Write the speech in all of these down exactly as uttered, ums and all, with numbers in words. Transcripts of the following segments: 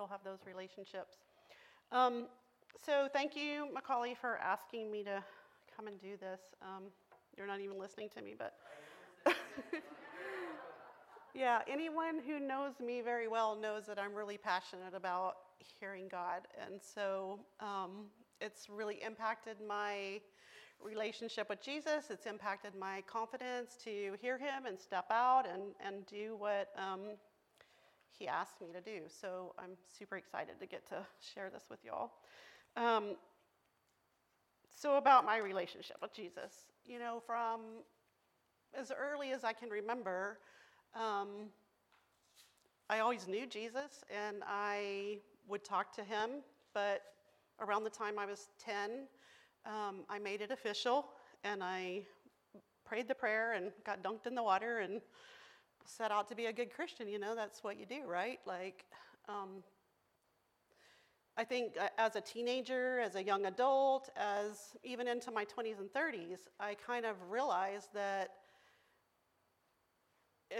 still have those relationships. Um, so thank you, Macaulay, for asking me to come and do this. Um, you're not even listening to me, but... Yeah, anyone who knows me very well knows that I'm really passionate about hearing God. And so um, it's really impacted my relationship with Jesus. It's impacted my confidence to hear him and step out and, and do what um, he asked me to do. So I'm super excited to get to share this with y'all. Um, so about my relationship with Jesus, you know, from as early as I can remember, Um, I always knew Jesus, and I would talk to him, but around the time I was ten, um, I made it official, and I prayed the prayer and got dunked in the water and set out to be a good Christian. You know, that's what you do, right? Like, um, I think as a teenager, as a young adult, as even into my twenties and thirties, I kind of realized that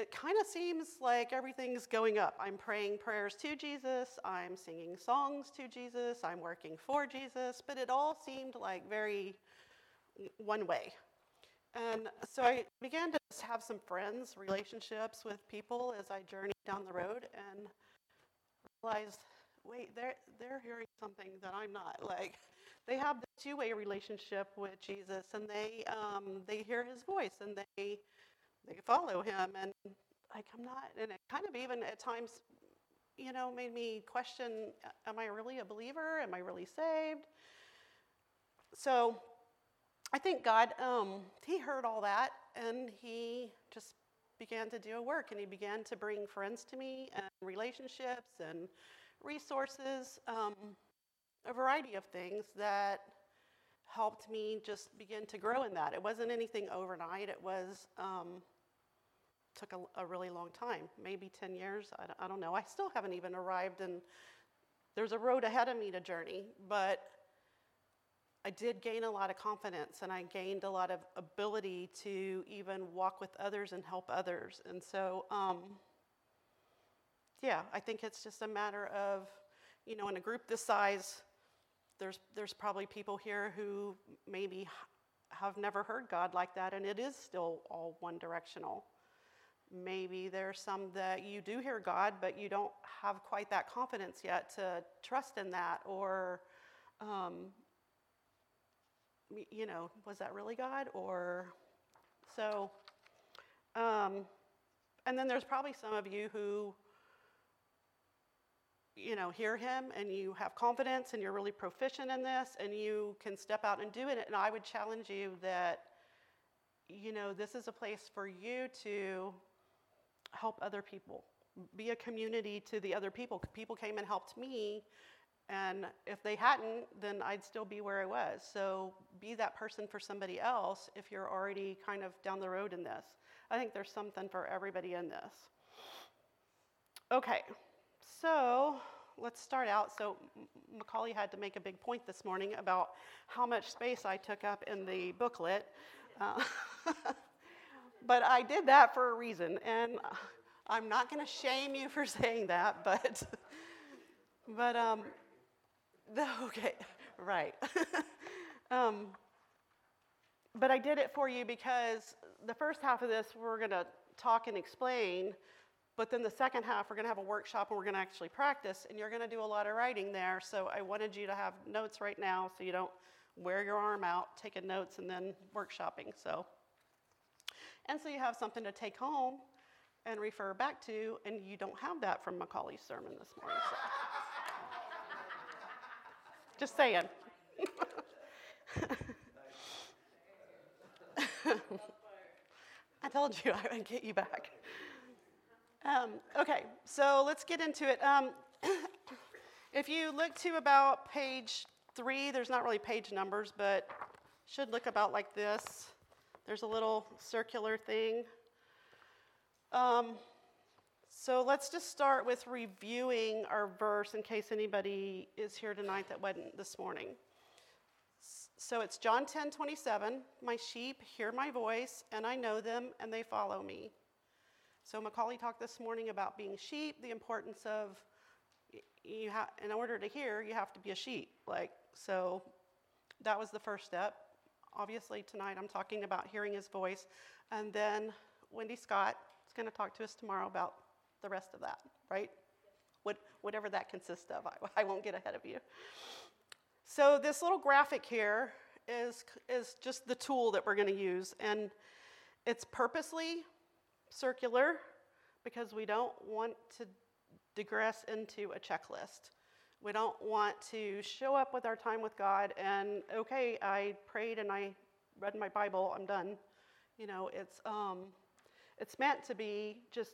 it kind of seems like everything's going up. I'm praying prayers to Jesus. I'm singing songs to Jesus. I'm working for Jesus. But it all seemed like very one way. And so I began to just have some friends, relationships with people as I journeyed down the road and realized, wait, they're, they're hearing something that I'm not. Like, they have the two-way relationship with Jesus, and they um, they hear his voice, and they... They follow him, and like I'm not, and it kind of even at times, you know, made me question, am I really a believer? Am I really saved? So I think God, um, he heard all that, and he just began to do a work, and he began to bring friends to me, and relationships, and resources, um, a variety of things that helped me just begin to grow in that. It wasn't anything overnight. It was, um, took a, a really long time, maybe ten years. I don't, I don't know. I still haven't even arrived, and there's a road ahead of me to journey, but I did gain a lot of confidence, and I gained a lot of ability to even walk with others and help others. And so, um, yeah, I think it's just a matter of, you know, in a group this size, There's there's probably people here who maybe have never heard God like that, and it is still all one directional. Maybe there's some that you do hear God, but you don't have quite that confidence yet to trust in that, or, um, you know, was that really God? Or so, um, and then there's probably some of you who, you know, hear him, and you have confidence, and you're really proficient in this, and you can step out and do it. And I would challenge you that, you know, this is a place for you to help other people, be a community to the other people. People came and helped me, and if they hadn't, then I'd still be where I was. So be that person for somebody else if you're already kind of down the road in this. I think there's something for everybody in this. Okay. So let's start out. So Macaulay had to make a big point this morning about how much space I took up in the booklet. Uh, but I did that for a reason, and I'm not going to shame you for saying that, but, but, um, the, okay, right. um, but I did it for you because the first half of this, we're going to talk and explain. But then the second half, we're going to have a workshop, and we're going to actually practice, and you're going to do a lot of writing there. So I wanted you to have notes right now so you don't wear your arm out taking notes and then workshopping. So, and so you have something to take home and refer back to, and you don't have that from Macaulay's sermon this morning. So. Just saying. I told you I would get you back. Um, okay, so let's get into it. Um, if you look to about page three, there's not really page numbers, but should look about like this. There's a little circular thing. Um, so let's just start with reviewing our verse in case anybody is here tonight that wasn't this morning. So it's John ten twenty-seven, my sheep hear my voice, and I know them, and they follow me. So Macaulay talked this morning about being sheep, the importance of, you ha- in order to hear, you have to be a sheep. Like, so that was the first step. Obviously, tonight I'm talking about hearing his voice. And then Wendy Scott is going to talk to us tomorrow about the rest of that, right? What, whatever that consists of, I, I won't get ahead of you. So this little graphic here is, is just the tool that we're going to use. And it's purposely circular because we don't want to digress into a checklist. We don't want to show up with our time with God and, okay, I prayed and I read my Bible, I'm done. You know, it's um, it's meant to be just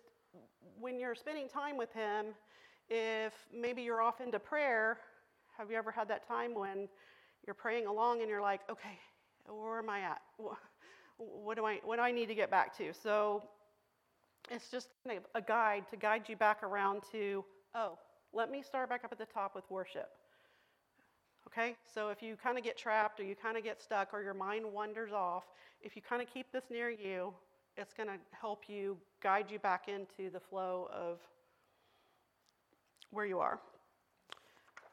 when you're spending time with him, if maybe you're off into prayer, have you ever had that time when you're praying along and you're like, okay, where am I at? What do I, what do I need to get back to? So it's just kind of a guide to guide you back around to, oh, let me start back up at the top with worship. Okay, so if you kind of get trapped or you kind of get stuck or your mind wanders off, if you kind of keep this near you, it's going to help you guide you back into the flow of where you are.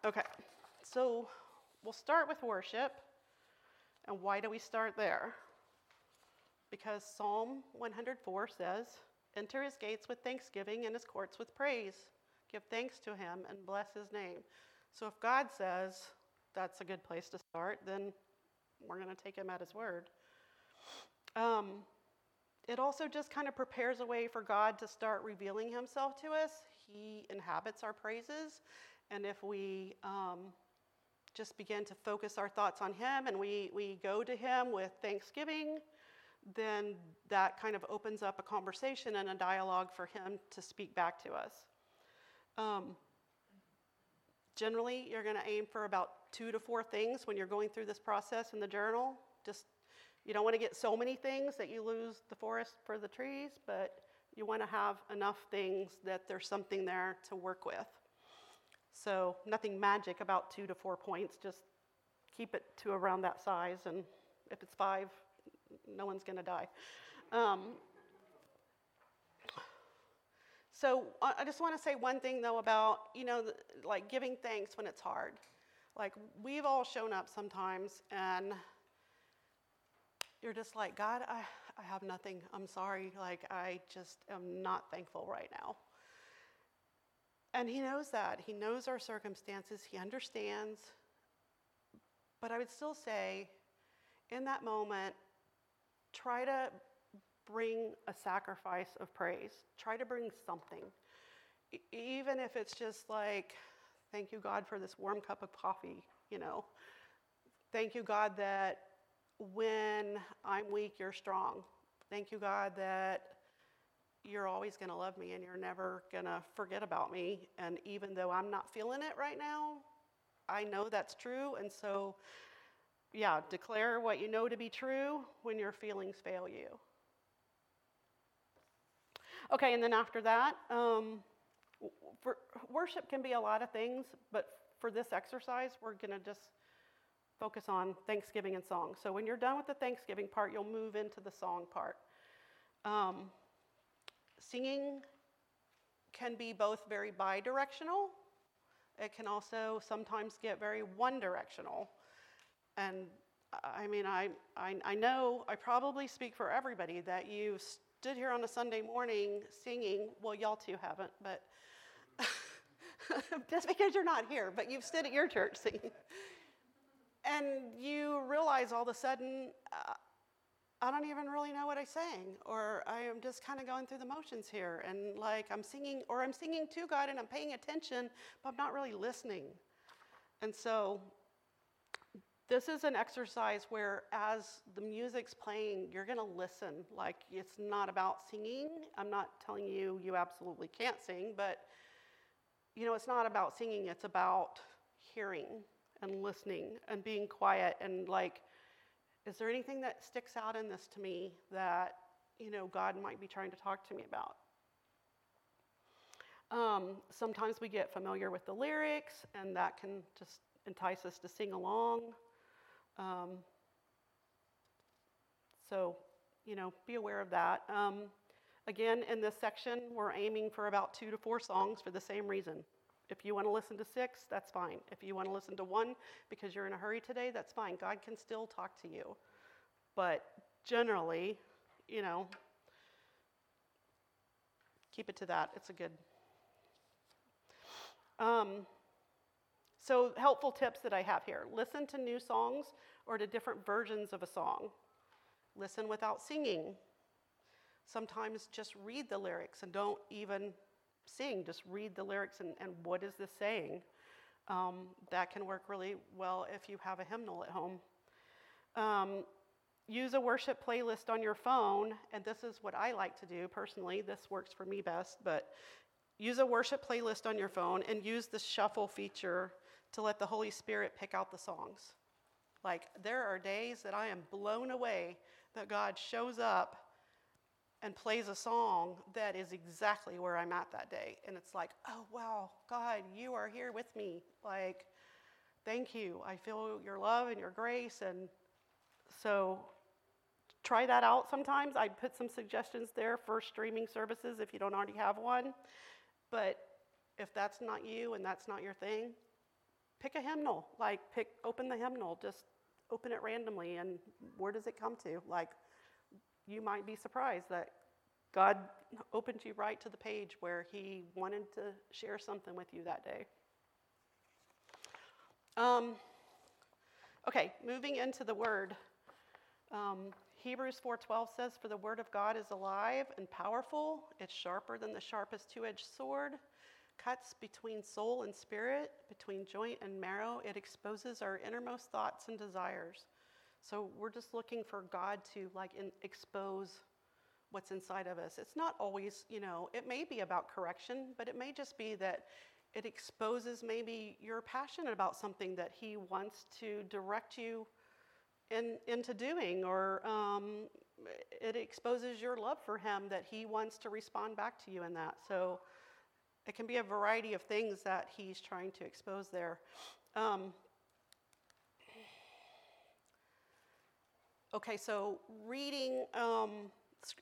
Okay, so we'll start with worship. And why do we start there? Because Psalm one hundred four says, enter his gates with thanksgiving and his courts with praise. Give thanks to him and bless his name. So if God says that's a good place to start, then we're going to take him at his word. Um, it also just kind of prepares a way for God to start revealing himself to us. He inhabits our praises. And if we um, just begin to focus our thoughts on him and we, we go to him with thanksgiving, then that kind of opens up a conversation and a dialogue for him to speak back to us. Um, generally, you're going to aim for about two to four things when you're going through this process in the journal. Just, you don't want to get so many things that you lose the forest for the trees, but you want to have enough things that there's something there to work with. So nothing magic about two to four points. Just keep it to around that size, and if it's five, no one's going to die. Um, so I just want to say one thing, though, about, you know, the, like giving thanks when it's hard. Like, we've all shown up sometimes, and you're just like, God, I, I have nothing. I'm sorry. Like, I just am not thankful right now. And he knows that. He knows our circumstances. He understands. But I would still say, in that moment, try to bring a sacrifice of praise. Try to bring something. E- even if it's just like, thank you, God, for this warm cup of coffee, you know. Thank you, God, that when I'm weak, you're strong. Thank you, God, that you're always going to love me and you're never going to forget about me. And even though I'm not feeling it right now, I know that's true. And so, yeah, declare what you know to be true when your feelings fail you. Okay, and then after that, um, for, worship can be a lot of things, but for this exercise, we're going to just focus on thanksgiving and song. So when you're done with the thanksgiving part, you'll move into the song part. Um, singing can be both very bi-directional. It can also sometimes get very one-directional. And I mean, I, I I know I probably speak for everybody that you stood here on a Sunday morning singing. Well, y'all two haven't, but just because you're not here, but you've stood at your church singing. And you realize all of a sudden, uh, I don't even really know what I sang, or I am just kind of going through the motions here. And like I'm singing, or I'm singing to God and I'm paying attention, but I'm not really listening. And so this is an exercise where as the music's playing, you're going to listen. Like, it's not about singing. I'm not telling you you absolutely can't sing, but, you know, it's not about singing. It's about hearing and listening and being quiet and, like, is there anything that sticks out in this to me that, you know, God might be trying to talk to me about? Um, sometimes we get familiar with the lyrics, and that can just entice us to sing along. Um, so, you know, be aware of that. Um, again, in this section, we're aiming for about two to four songs for the same reason. If you want to listen to six, that's fine. If you want to listen to one because you're in a hurry today, that's fine. God can still talk to you. But generally, you know, keep it to that. It's a good. Um, so helpful tips that I have here. Listen to new songs or to different versions of a song. Listen without singing. Sometimes just read the lyrics and don't even sing. Just read the lyrics and, and what is this saying? Um, that can work really well if you have a hymnal at home. Um, use a worship playlist on your phone, and this is what I like to do personally. This works for me best, but use a worship playlist on your phone and use the shuffle feature to let the Holy Spirit pick out the songs. Like, there are days that I am blown away that God shows up and plays a song that is exactly where I'm at that day. And it's like, oh, wow, God, you are here with me. Like, thank you. I feel your love and your grace. And so try that out sometimes. I put some suggestions there for streaming services if you don't already have one. But if that's not you and that's not your thing, pick a hymnal. Like, pick, open the hymnal. Just open it randomly. And where does it come to? Like, you might be surprised that God opened you right to the page where he wanted to share something with you that day. Um, okay, moving into the word. Um, Hebrews four twelve says, "For the word of God is alive and powerful. It's sharper than the sharpest two-edged sword. Cuts between soul and spirit, between joint and marrow. It exposes our innermost thoughts and desires." So we're just looking for God to like in, expose what's inside of us. It's not always, you know, it may be about correction, but it may just be that it exposes maybe you're passionate about something that he wants to direct you in, into doing, or um, it exposes your love for him that he wants to respond back to you in that. So it can be a variety of things that he's trying to expose there. Um, Okay, so reading, um,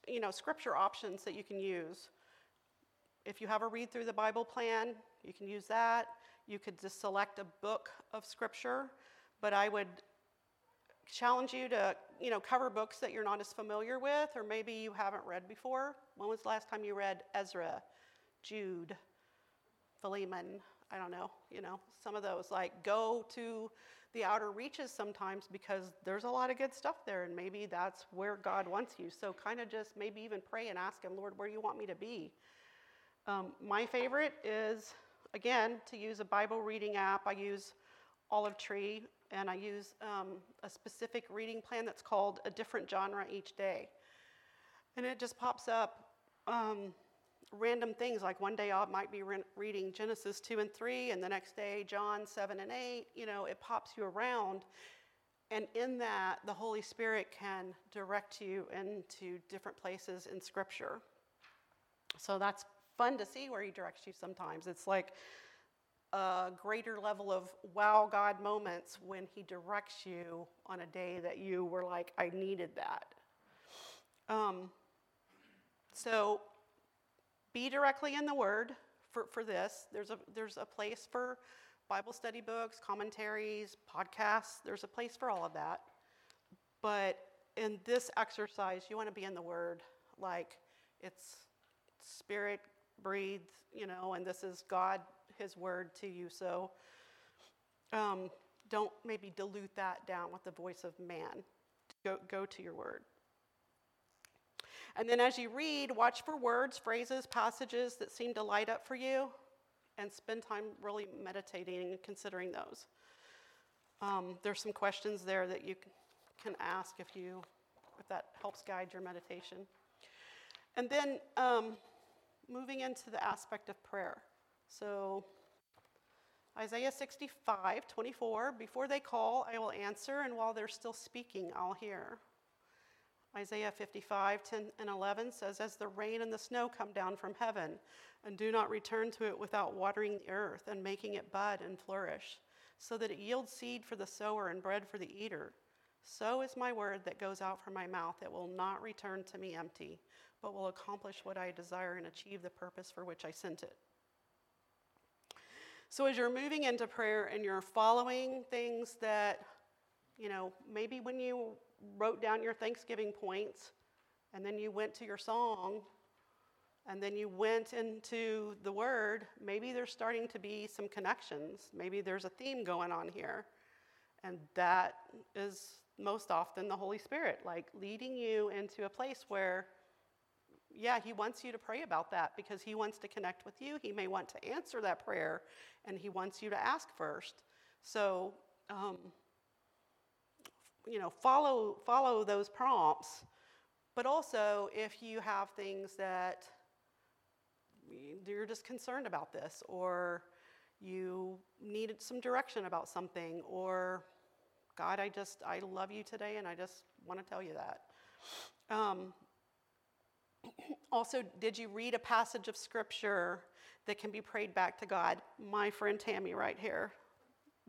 you know, scripture options that you can use. If you have a read through the Bible plan, you can use that. You could just select a book of scripture, but I would challenge you to, you know, cover books that you're not as familiar with, or maybe you haven't read before. When was the last time you read Ezra, Jude, Philemon? I don't know, you know, some of those, like, go to the outer reaches sometimes because there's a lot of good stuff there, and maybe that's where God wants you. So kind of just maybe even pray and ask him, Lord, where do you want me to be? Um, my favorite is, again, to use a Bible reading app. I use Olive Tree, and I use um, a specific reading plan that's called A Different Genre Each Day. And it just pops up Um, random things, like one day I might be re- reading Genesis two and three, and the next day John seven and eight. You know, it pops you around, and in that the Holy Spirit can direct you into different places in scripture. So that's fun to see where he directs you sometimes. It's like a greater level of wow God moments when he directs you on a day that you were like, I needed that. Um, so be directly in the Word for, for this. There's a there's a place for Bible study books, commentaries, podcasts. There's a place for all of that. But in this exercise, you want to be in the Word. Like, it's Spirit breathed, you know, and this is God, his Word to you. So um, don't maybe dilute that down with the voice of man. Go go to your Word. And then as you read, watch for words, phrases, passages that seem to light up for you, and spend time really meditating and considering those. Um, there's some questions there that you can ask if you, if that helps guide your meditation. And then um, moving into the aspect of prayer. So Isaiah sixty-five twenty-four, "Before they call, I will answer, and while they're still speaking, I'll hear." Isaiah fifty-five ten and eleven says, "As the rain and the snow come down from heaven, and do not return to it without watering the earth and making it bud and flourish, so that it yields seed for the sower and bread for the eater, so is my word that goes out from my mouth. It will not return to me empty, but will accomplish what I desire and achieve the purpose for which I sent it." So as you're moving into prayer and you're following things that, you know, maybe when you wrote down your Thanksgiving points and then you went to your song and then you went into the Word, maybe there's starting to be some connections. Maybe there's a theme going on here. And that is most often the Holy Spirit, like leading you into a place where, yeah, he wants you to pray about that because he wants to connect with you. He may want to answer that prayer, and he wants you to ask first. So, um, you know, follow follow those prompts. But also, if you have things that you're just concerned about this, or you needed some direction about something, or, God, I just, I love you today, and I just want to tell you that. Um, also, did you read a passage of Scripture that can be prayed back to God? My friend Tammy right here,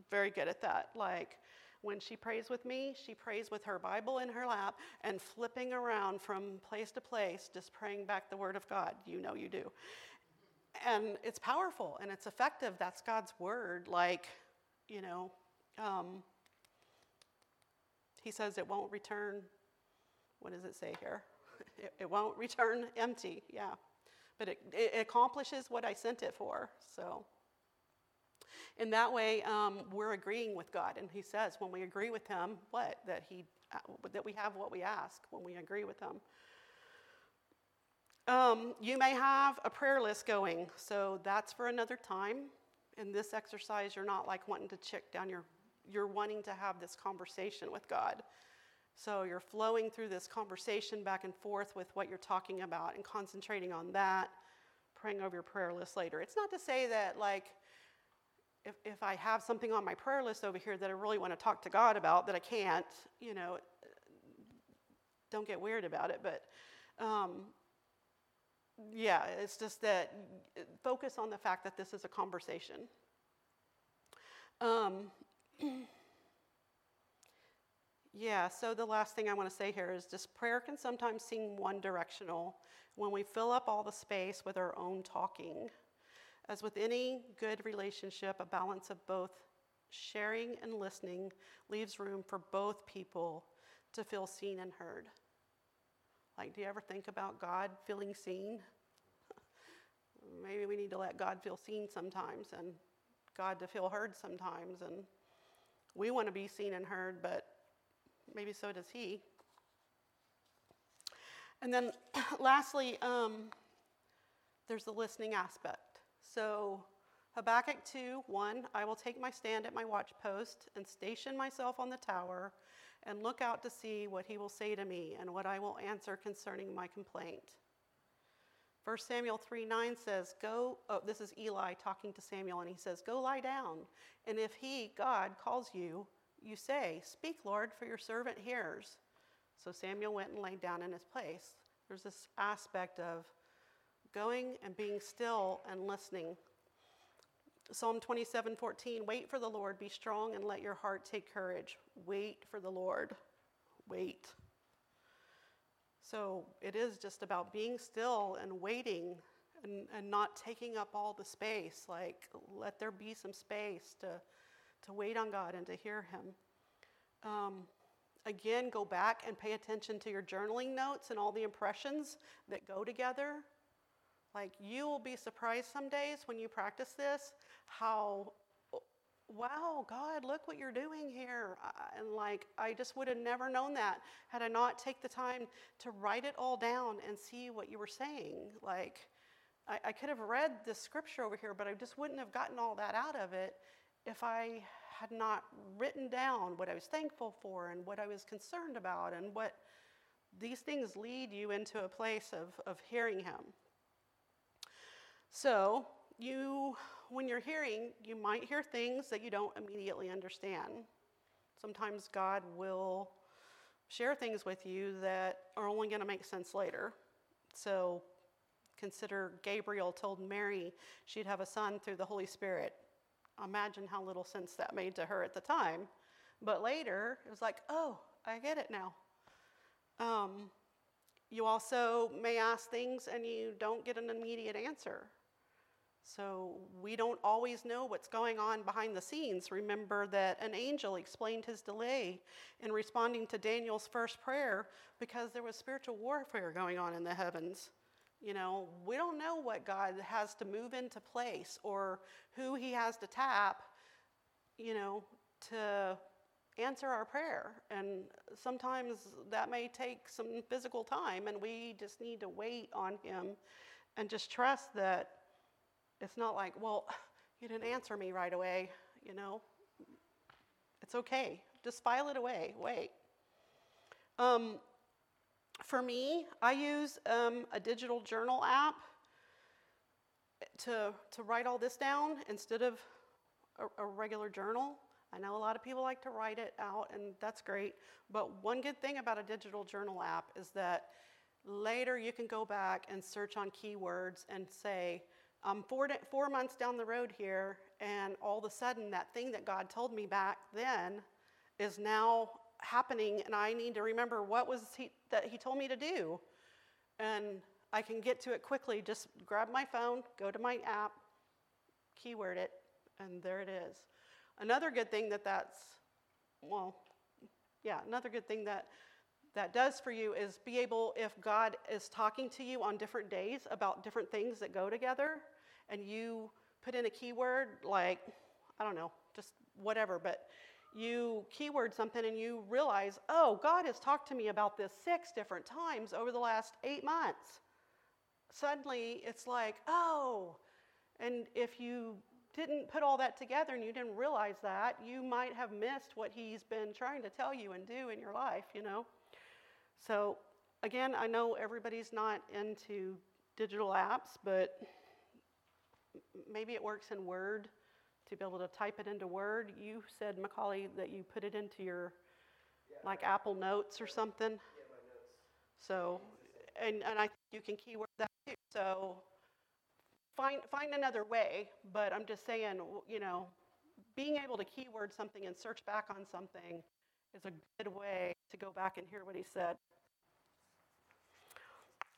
very good at that. Like, when she prays with me, she prays with her Bible in her lap and flipping around from place to place, just praying back the Word of God. You know you do. And it's powerful, and it's effective. That's God's Word. Like, you know, um, he says it won't return. What does it say here? It, it won't return empty, yeah. But it, it accomplishes what I sent it for. So in that way, um, we're agreeing with God. And he says when we agree with him, what? That he, uh, that we have what we ask when we agree with him. Um, you may have a prayer list going. So that's for another time. In this exercise, you're not like wanting to check down your, you're wanting to have this conversation with God. So you're flowing through this conversation back and forth with what you're talking about and concentrating on that, praying over your prayer list later. It's not to say that, like, if, if I have something on my prayer list over here that I really want to talk to God about that I can't, you know, don't get weird about it. But, um, yeah, it's just that focus on the fact that this is a conversation. Um Yeah, so the last thing I want to say here is just prayer can sometimes seem one-directional when we fill up all the space with our own talking. As with any good relationship, a balance of both sharing and listening leaves room for both people to feel seen and heard. Like, do you ever think about God feeling seen? Maybe we need to let God feel seen sometimes and God to feel heard sometimes. And we want to be seen and heard, but maybe so does he. And then lastly, um, there's the listening aspect. So Habakkuk two one, I will take my stand at my watch post and station myself on the tower and look out to see what he will say to me and what I will answer concerning my complaint. First Samuel three nine says, go, oh, this is Eli talking to Samuel, and he says, go lie down. And if he, God, calls you, you say, speak, Lord, for your servant hears. So Samuel went and laid down in his place. There's this aspect of going and being still and listening. Psalm twenty-seven fourteen, wait for the Lord, be strong, and let your heart take courage. Wait for the Lord. Wait. So it is just about being still and waiting and, and not taking up all the space. Like, let there be some space to to wait on God and to hear him. Um, again, go back and pay attention to your journaling notes and all the impressions that go together. Like, you will be surprised some days when you practice this, how, wow, God, look what you're doing here. And like, I just would have never known that had I not take the time to write it all down and see what you were saying. Like, I, I could have read the scripture over here, but I just wouldn't have gotten all that out of it if I had not written down what I was thankful for and what I was concerned about and what these things lead you into a place of, of hearing him. So you, when you're hearing, you might hear things that you don't immediately understand. Sometimes God will share things with you that are only going to make sense later. So consider Gabriel told Mary she'd have a son through the Holy Spirit. Imagine how little sense that made to her at the time. But later, it was like, oh, I get it now. Um, you also may ask things and you don't get an immediate answer. So we don't always know what's going on behind the scenes. Remember that an angel explained his delay in responding to Daniel's first prayer because there was spiritual warfare going on in the heavens. You know, we don't know what God has to move into place or who he has to tap, you know, to answer our prayer. And sometimes that may take some physical time, and we just need to wait on him and just trust that it's not like, well, you didn't answer me right away, you know. It's okay. Just file it away. Wait. Um, for me, I use um, a digital journal app to to write all this down instead of a, a regular journal. I know a lot of people like to write it out, and that's great. But one good thing about a digital journal app is that later you can go back and search on keywords and say, I'm four, to, four months down the road here, and all of a sudden that thing that God told me back then is now happening, and I need to remember what was he, that he told me to do. And I can get to it quickly. Just grab my phone, go to my app, keyword it, and there it is. Another good thing that that's, well, yeah, another good thing that that does for you is be able, if God is talking to you on different days about different things that go together, and you put in a keyword, like, I don't know, just whatever, but you keyword something and you realize, oh, God has talked to me about this six different times over the last eight months. Suddenly, it's like, oh, and if you didn't put all that together and you didn't realize that, you might have missed what he's been trying to tell you and do in your life, you know? So, again, I know everybody's not into digital apps, but maybe it works in Word to be able to type it into Word. You said, Macaulay, that you put it into your, yeah, like, Apple Notes or something. Yeah, my notes. So, and, and I think you can keyword that, too. So, find find another way, but I'm just saying, you know, being able to keyword something and search back on something is a good way to go back and hear what he said.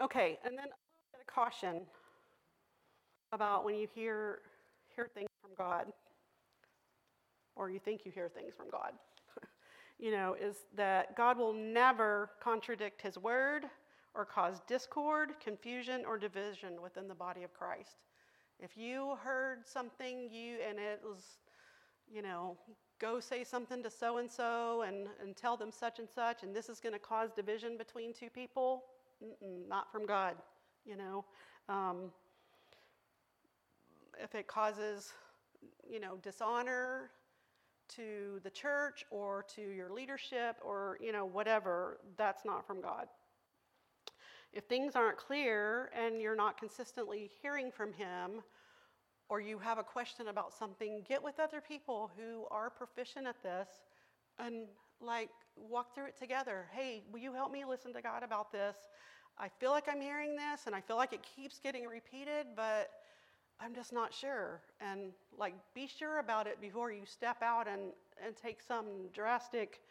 Okay, and then a little bit of caution about when you hear hear things from God, or you think you hear things from God, you know, is that God will never contradict his word or cause discord, confusion, or division within the body of Christ. If you heard something, you and it was, you know, go say something to so-and-so and, and tell them such and such, and this is going to cause division between two people, mm-mm, not from God, you know. Um, if it causes, you know, dishonor to the church or to your leadership or, you know, whatever, that's not from God. If things aren't clear and you're not consistently hearing from him, or you have a question about something, get with other people who are proficient at this and, like, walk through it together. Hey, will you help me listen to God about this? I feel like I'm hearing this, and I feel like it keeps getting repeated, but I'm just not sure. And, like, be sure about it before you step out and, and take some drastic,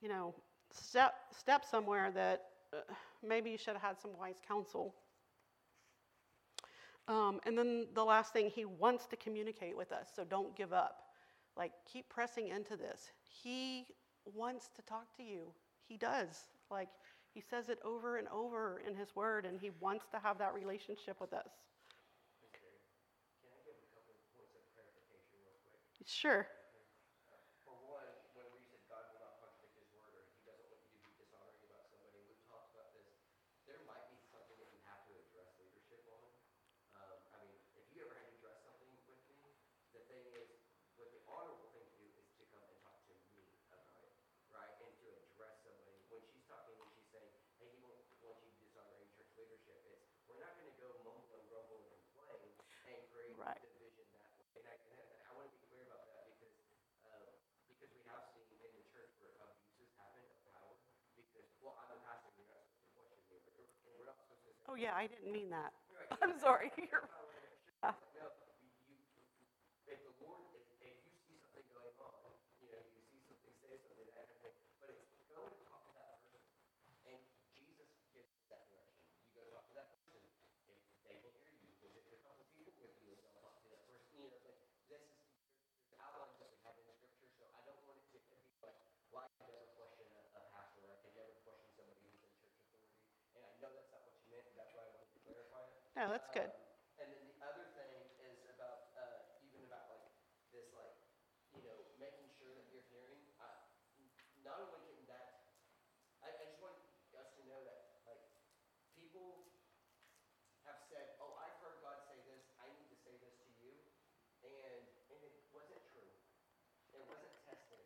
you know, step, step somewhere that uh, maybe you should have had some wise counsel. Um, and then the last thing, he wants to communicate with us, so don't give up. Like, keep pressing into this. He wants to talk to you. He does. Like, he says it over and over in his word, and he wants to have that relationship with us. Okay. Can I give a couple of points of clarification real quick? Sure. Uh, for one, when we said God will not contradict his word, or he doesn't want you to be dishonoring about somebody, we've talked about this. There might be something that you have to address leadership on. Um, I mean, if you ever had to address something with me, the thing is, what the honorable thing to do is to come and talk to me about it, right? And to address somebody. When she's talking and she's saying, hey, he won't want you to dishonoring church leadership, it's, we're not going to go mumble and rumble and complain and create right. division that way. And I, and I want to be clear about that because, um, because we have seen in the church where abuses happen of power because, well, I'm a pastor, you're not supposed to question me. We're not supposed to say, oh, yeah, I didn't mean that. I'm sorry. No, you, if the Lord, if, if you see something going on, you know, you see something, say something, that kind of thing, but it's go and talk to that person, and Jesus gives that direction. You go talk to that person, if they will hear you, because if there's a couple people with you, they'll talk know that's not what you meant. That's why I wanted to clarify it. No, that's good. Um, and then the other thing is about uh, even about like this, like you know, making sure that you're hearing. I, not only getting that, I, I just want us to know that like people have said, "Oh, I've heard God say this. I need to say this to you," and and it wasn't true. It wasn't tested.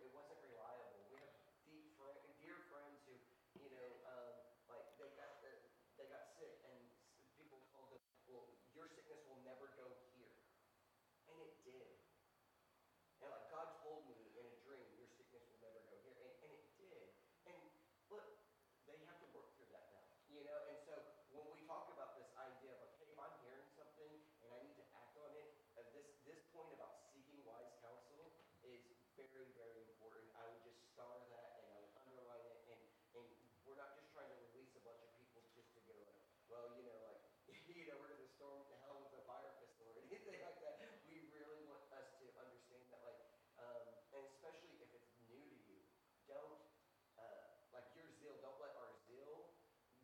It wasn't reliable. We have deep friend, dear friends who, you know, um, like they got the, they got sick, and people told them, "Well, your sickness will never go here," and it did. And like God told me in a dream, "Your sickness will never go here," and, and it did. And look, they have to work through that now, you know. And so when we talk about this idea of, okay, if I'm hearing something and I need to act on it, uh, this this point about seeking wise counsel is very, very important. I would just star that, and I would underline it, and, and we're not just trying to release a bunch of people just to go like, well, you know, like, you know, we're going to storm the hell with a fire pistol or anything like that. We really want us to understand that, like, um, and especially if it's new to you, don't, uh, like, your zeal, don't let our zeal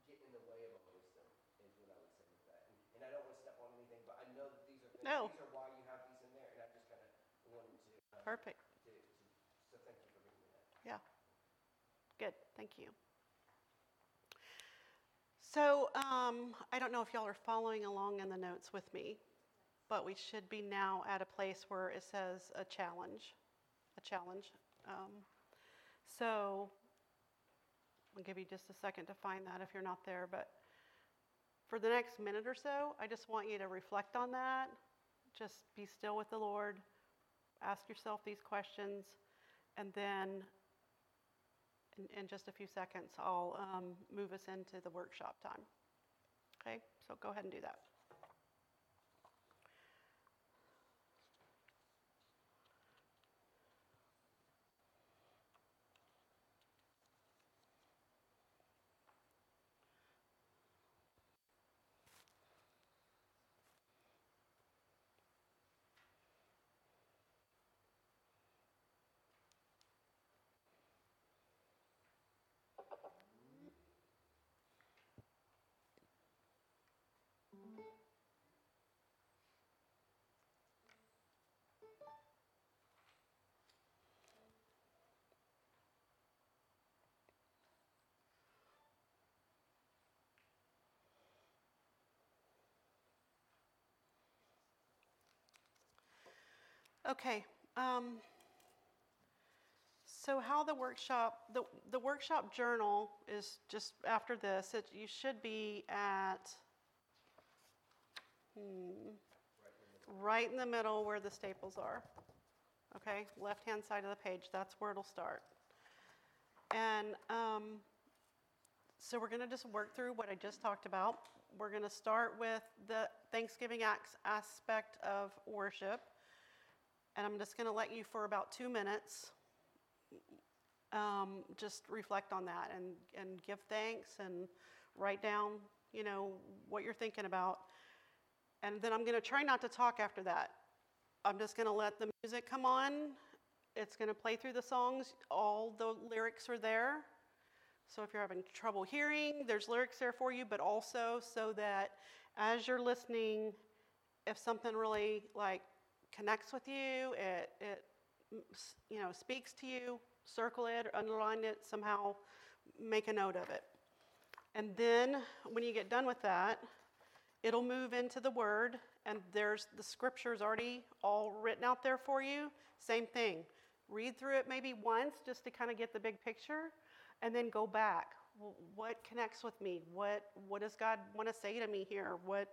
get in the way of our wisdom, is what I would say with that. And, and I don't want to step on anything, but I know that these are things, no. These are why you have these in there, and I just kind of wanted to. Um, Perfect. Yeah. Good. Thank you. So um, I don't know if y'all are following along in the notes with me, but we should be now at a place where it says a challenge, a challenge. Um, so I'll give you just a second to find that if you're not there. But for the next minute or so, I just want you to reflect on that. Just be still with the Lord. Ask yourself these questions, and then in, in just a few seconds, I'll um, move us into the workshop time. Okay, so go ahead and do that. Okay, um, so how the workshop, the, the workshop journal is just after this. It, you should be at, hmm, right in the middle where the staples are. Okay, left-hand side of the page, that's where it'll start. And um, so we're going to just work through what I just talked about. We're going to start with the Thanksgiving acts aspect of worship. And I'm just going to let you for about two minutes um, just reflect on that and, and give thanks and write down, you know, what you're thinking about. And then I'm going to try not to talk after that. I'm just going to let the music come on. It's going to play through the songs. All the lyrics are there. So if you're having trouble hearing, there's lyrics there for you, but also so that as you're listening, if something really, like, connects with you, it, it, you know, speaks to you, circle it, or underline it, somehow make a note of it. And then when you get done with that, it'll move into the Word, and there's the Scriptures already all written out there for you. Same thing. Read through it maybe once just to kind of get the big picture, and then go back. What connects with me? What, what does God want to say to me here? What...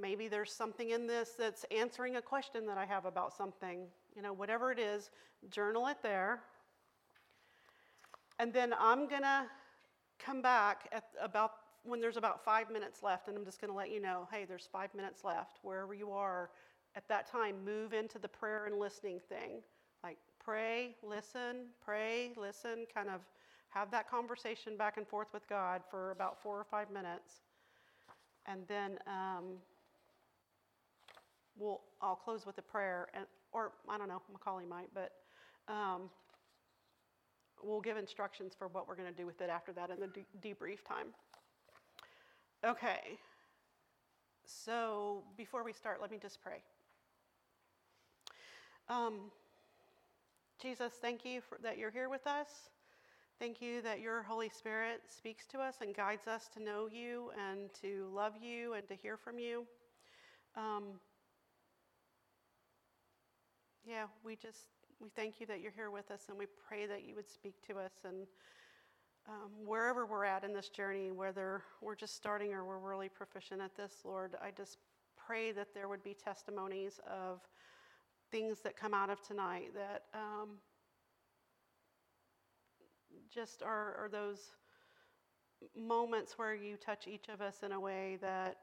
Maybe there's something in this that's answering a question that I have about something. You know, whatever it is, journal it there. And then I'm going to come back at about when there's about five minutes left, and I'm just going to let you know, hey, there's five minutes left. Wherever you are at that time, move into the prayer and listening thing. Like pray, listen, pray, listen, kind of have that conversation back and forth with God for about four or five minutes. And then um, we'll. I'll close with a prayer, and or I don't know, Macaulay might, but um, we'll give instructions for what we're going to do with it after that in the de- debrief time. Okay, so before we start, let me just pray. Um, Jesus, thank you for, that you're here with us. Thank you that your Holy Spirit speaks to us and guides us to know you and to love you and to hear from you. Um, yeah, we just, we thank you that you're here with us, and we pray that you would speak to us. And um, wherever we're at in this journey, whether we're just starting or we're really proficient at this, Lord, I just pray that there would be testimonies of things that come out of tonight that um, just are, are those moments where you touch each of us in a way that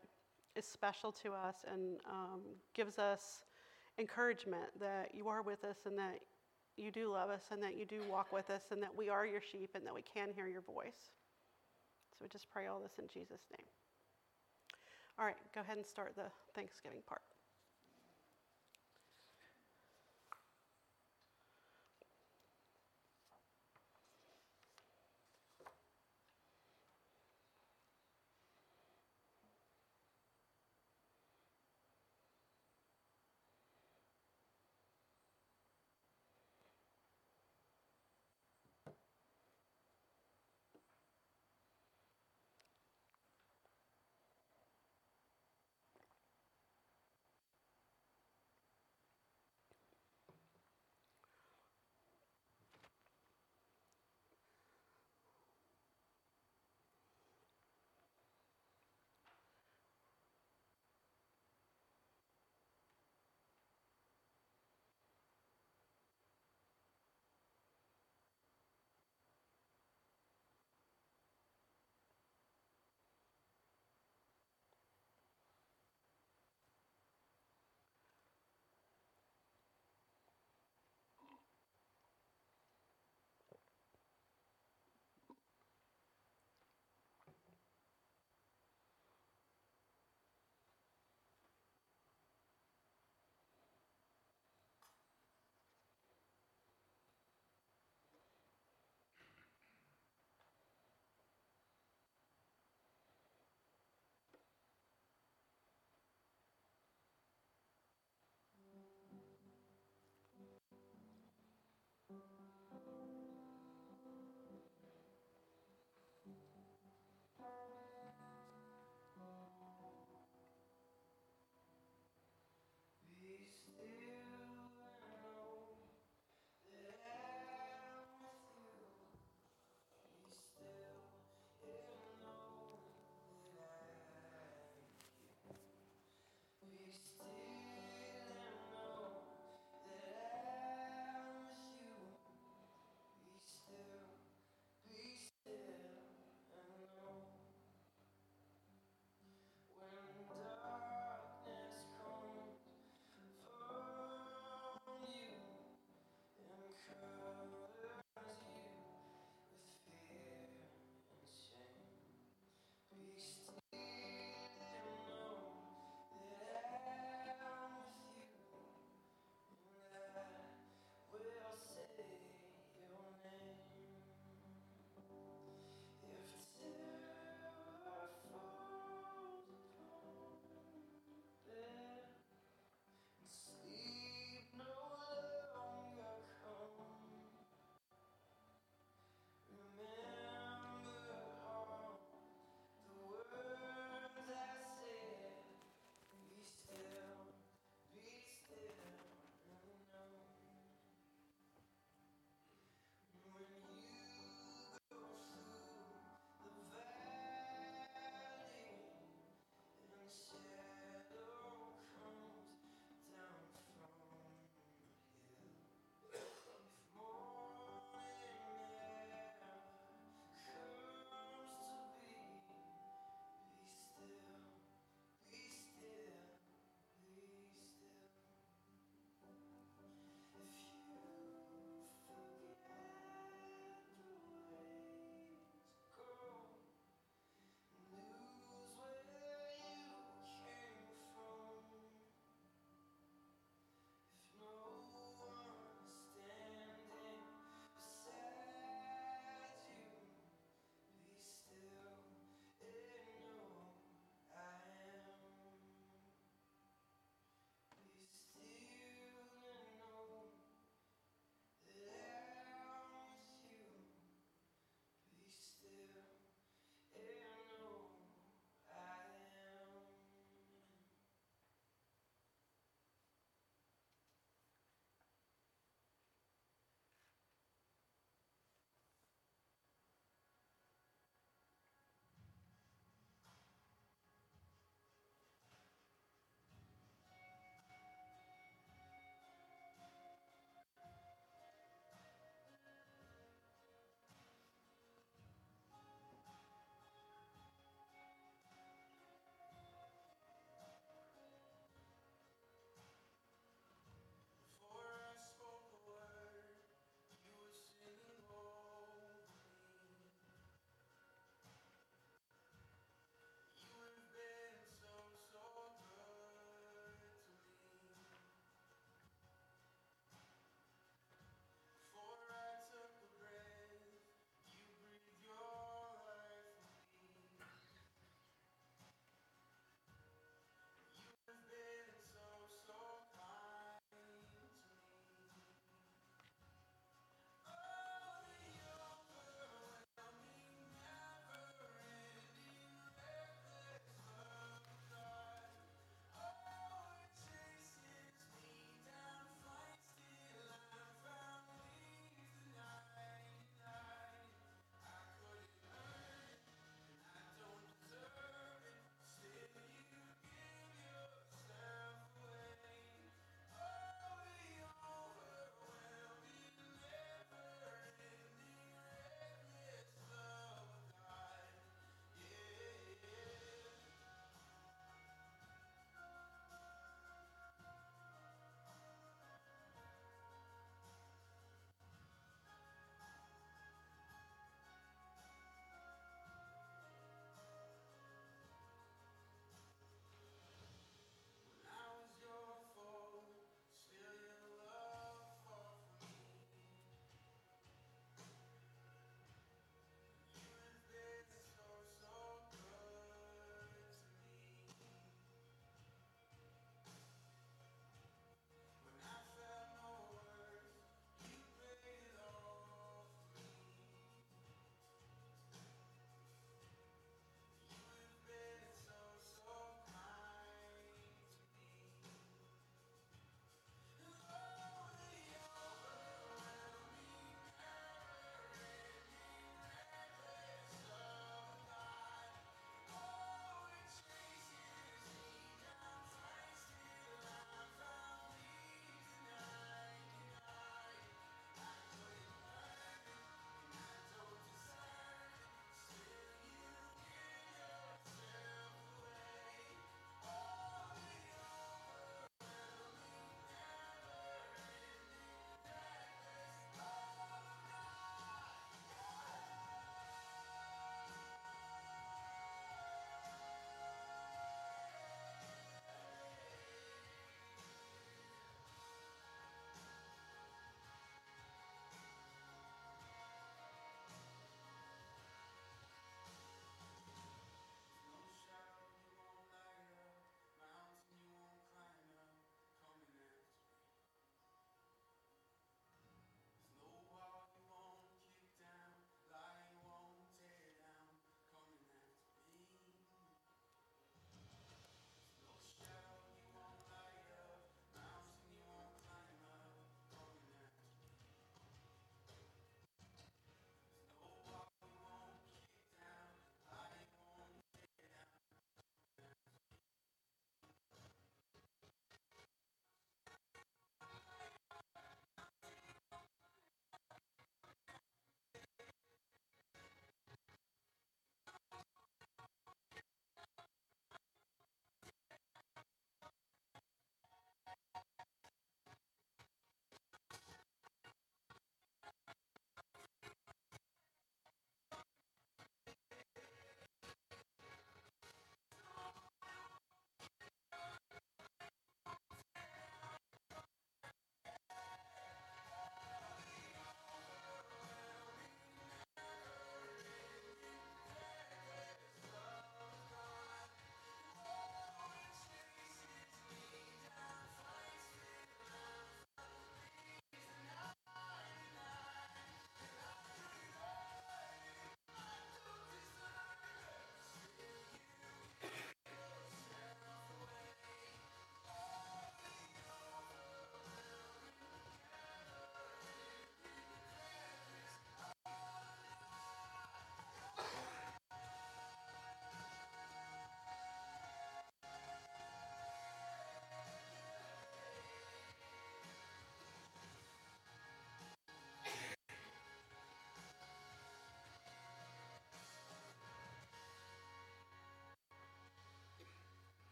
is special to us and um, gives us encouragement that you are with us and that you do love us and that you do walk with us and that we are your sheep and that we can hear your voice. So we just pray all this in Jesus' name. All right, go ahead and start the Thanksgiving part.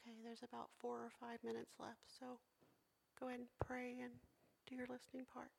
Okay, there's about four or five minutes left, so go ahead and pray and do your listening part.